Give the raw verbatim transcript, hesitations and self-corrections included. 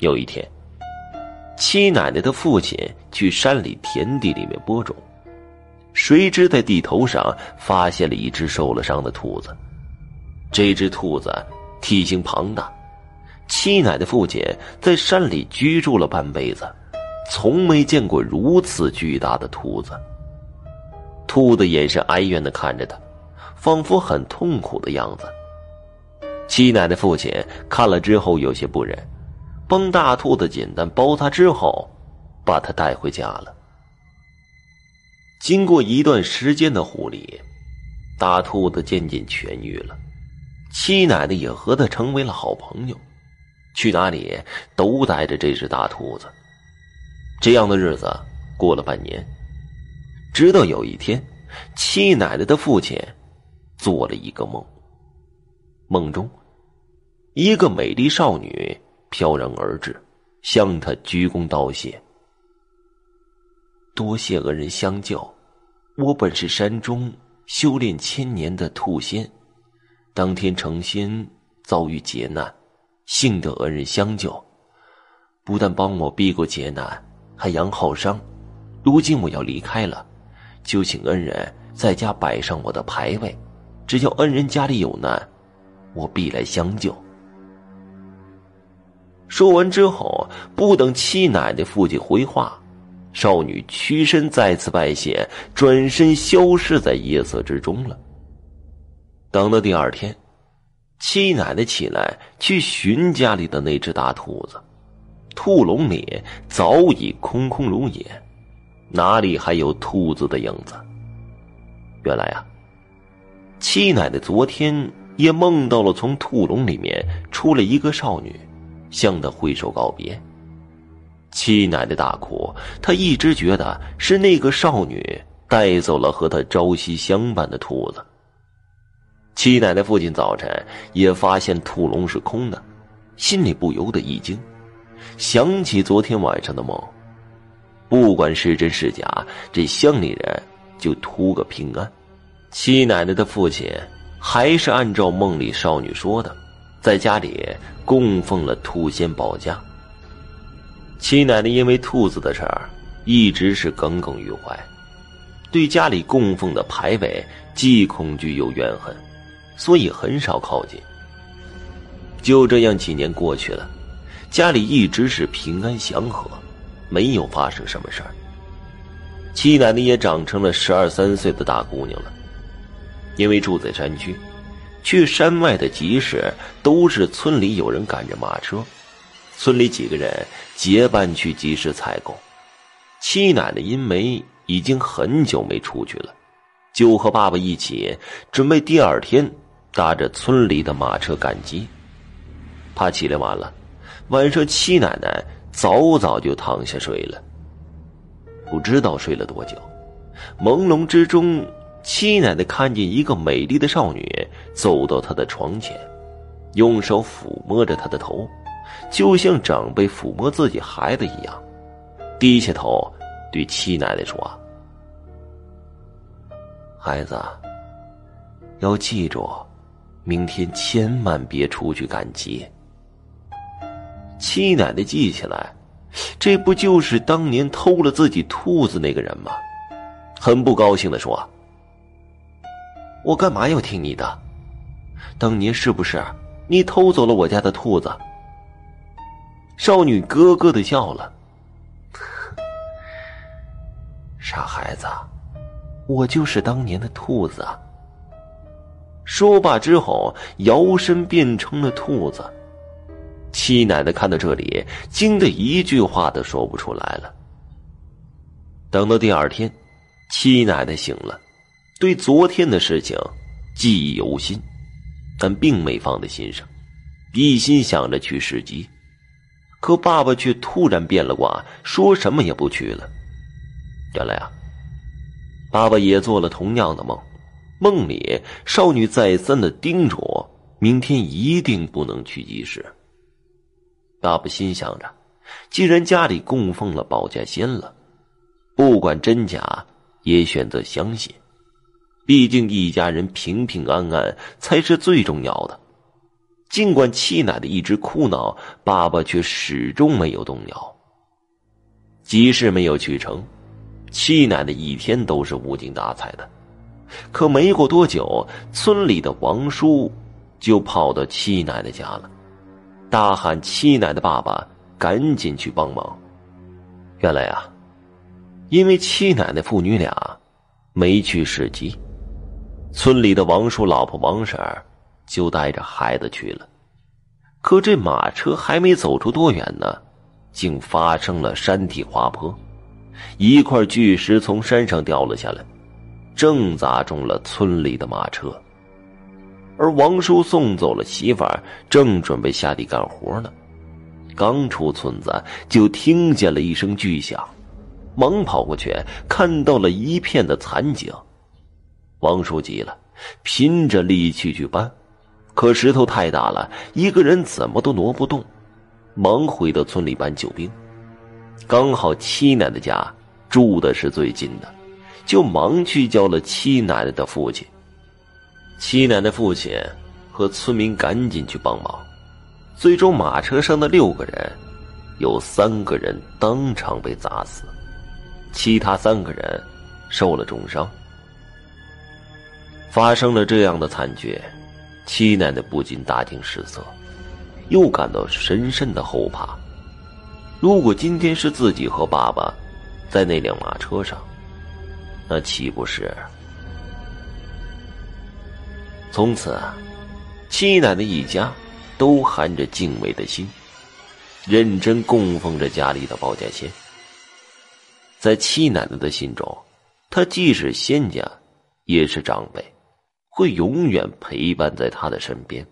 有一天，七奶奶的父亲去山里田地里面播种，谁知在地头上发现了一只受了伤的兔子。这只兔子体型庞大，七奶的父亲在山里居住了半辈子，从没见过如此巨大的兔子。兔子眼神哀怨地看着他，仿佛很痛苦的样子。七奶的父亲看了之后有些不忍，帮大兔子简单包它之后，把它带回家了。经过一段时间的护理，大兔子渐渐痊愈了，七奶奶也和他成为了好朋友，去哪里都带着这只大兔子。这样的日子过了半年，直到有一天，七奶奶的父亲做了一个梦，梦中一个美丽少女飘然而至，向他鞠躬道谢。多谢恩人相救，我本是山中修炼千年的兔仙，当天成仙遭遇劫难，幸得恩人相救，不但帮我避过劫难，还养好伤。如今我要离开了，就请恩人在家摆上我的牌位，只要恩人家里有难，我必来相救。说完之后，不等七奶奶父亲回话，少女屈身再次拜谢，转身消失在夜色之中了。等到第二天，七奶奶起来去寻家里的那只大兔子，兔笼里早已空空如也，哪里还有兔子的影子？原来啊，七奶奶昨天也梦到了从兔笼里面出了一个少女，向她挥手告别。七奶奶大哭，她一直觉得是那个少女带走了和她朝夕相伴的兔子。七奶奶父亲早晨也发现兔笼是空的，心里不由得一惊，想起昨天晚上的梦。不管是真是假，这乡里人就图个平安。七奶奶的父亲还是按照梦里少女说的，在家里供奉了兔仙保家。七奶奶因为兔子的事儿一直是耿耿于怀，对家里供奉的牌位既恐惧又怨恨，所以很少靠近。就这样几年过去了，家里一直是平安祥和，没有发生什么事儿。七奶奶也长成了十二三岁的大姑娘了，因为住在山区，去山外的集市都是村里有人赶着马车，村里几个人结伴去集市采购。七奶奶因为已经很久没出去了，就和爸爸一起准备第二天搭着村里的马车赶集。怕起来晚了，晚上七奶奶早早就躺下睡了。不知道睡了多久，朦胧之中，七奶奶看见一个美丽的少女走到她的床前，用手抚摸着她的头，就像长辈抚摸自己孩子一样，低下头对七奶奶说：“孩子，要记住，明天千万别出去赶集。”七奶奶记起来，这不就是当年偷了自己兔子那个人吗？很不高兴地说：“我干嘛要听你的？当年是不是你偷走了我家的兔子？”少女咯咯地笑了：“傻孩子，我就是当年的兔子啊。”说罢之后，摇身变成了兔子。七奶奶看到这里，惊得一句话都说不出来了。等到第二天，七奶奶醒了，对昨天的事情记忆犹新，但并没放在心上，一心想着去市集。可爸爸却突然变了卦，说什么也不去了。原来啊，爸爸也做了同样的梦，梦里少女再三的叮嘱，明天一定不能去集市。爸爸心想着，既然家里供奉了保家仙了，不管真假也选择相信，毕竟一家人平平安安才是最重要的。尽管气奶的一直哭闹，爸爸却始终没有动摇。集市没有去成，气奶的一天都是无精打采的。可没过多久，村里的王叔就跑到气奶的家了，大喊气奶的爸爸赶紧去帮忙。原来啊，因为气奶奶父女俩没去市集，村里的王叔老婆王婶儿就带着孩子去了。可这马车还没走出多远呢，竟发生了山体滑坡，一块巨石从山上掉了下来，正砸中了村里的马车。而王叔送走了媳妇儿，正准备下地干活呢，刚出村子就听见了一声巨响，忙跑过去，看到了一片的残景。王叔急了，拼着力气去搬，可石头太大了，一个人怎么都挪不动，忙回到村里搬救兵。刚好七奶奶家住的是最近的，就忙去叫了七奶奶的父亲。七奶奶父亲和村民赶紧去帮忙，最终马车上的六个人有三个人当场被砸死，其他三个人受了重伤。发生了这样的惨剧，七奶奶不禁大惊失色，又感到深深的后怕。如果今天是自己和爸爸在那辆马车上，那岂不是……从此啊，七奶奶一家都含着敬畏的心，认真供奉着家里的包家仙。在七奶奶的心中，她既是仙家，也是长辈，会永远陪伴在她的身边。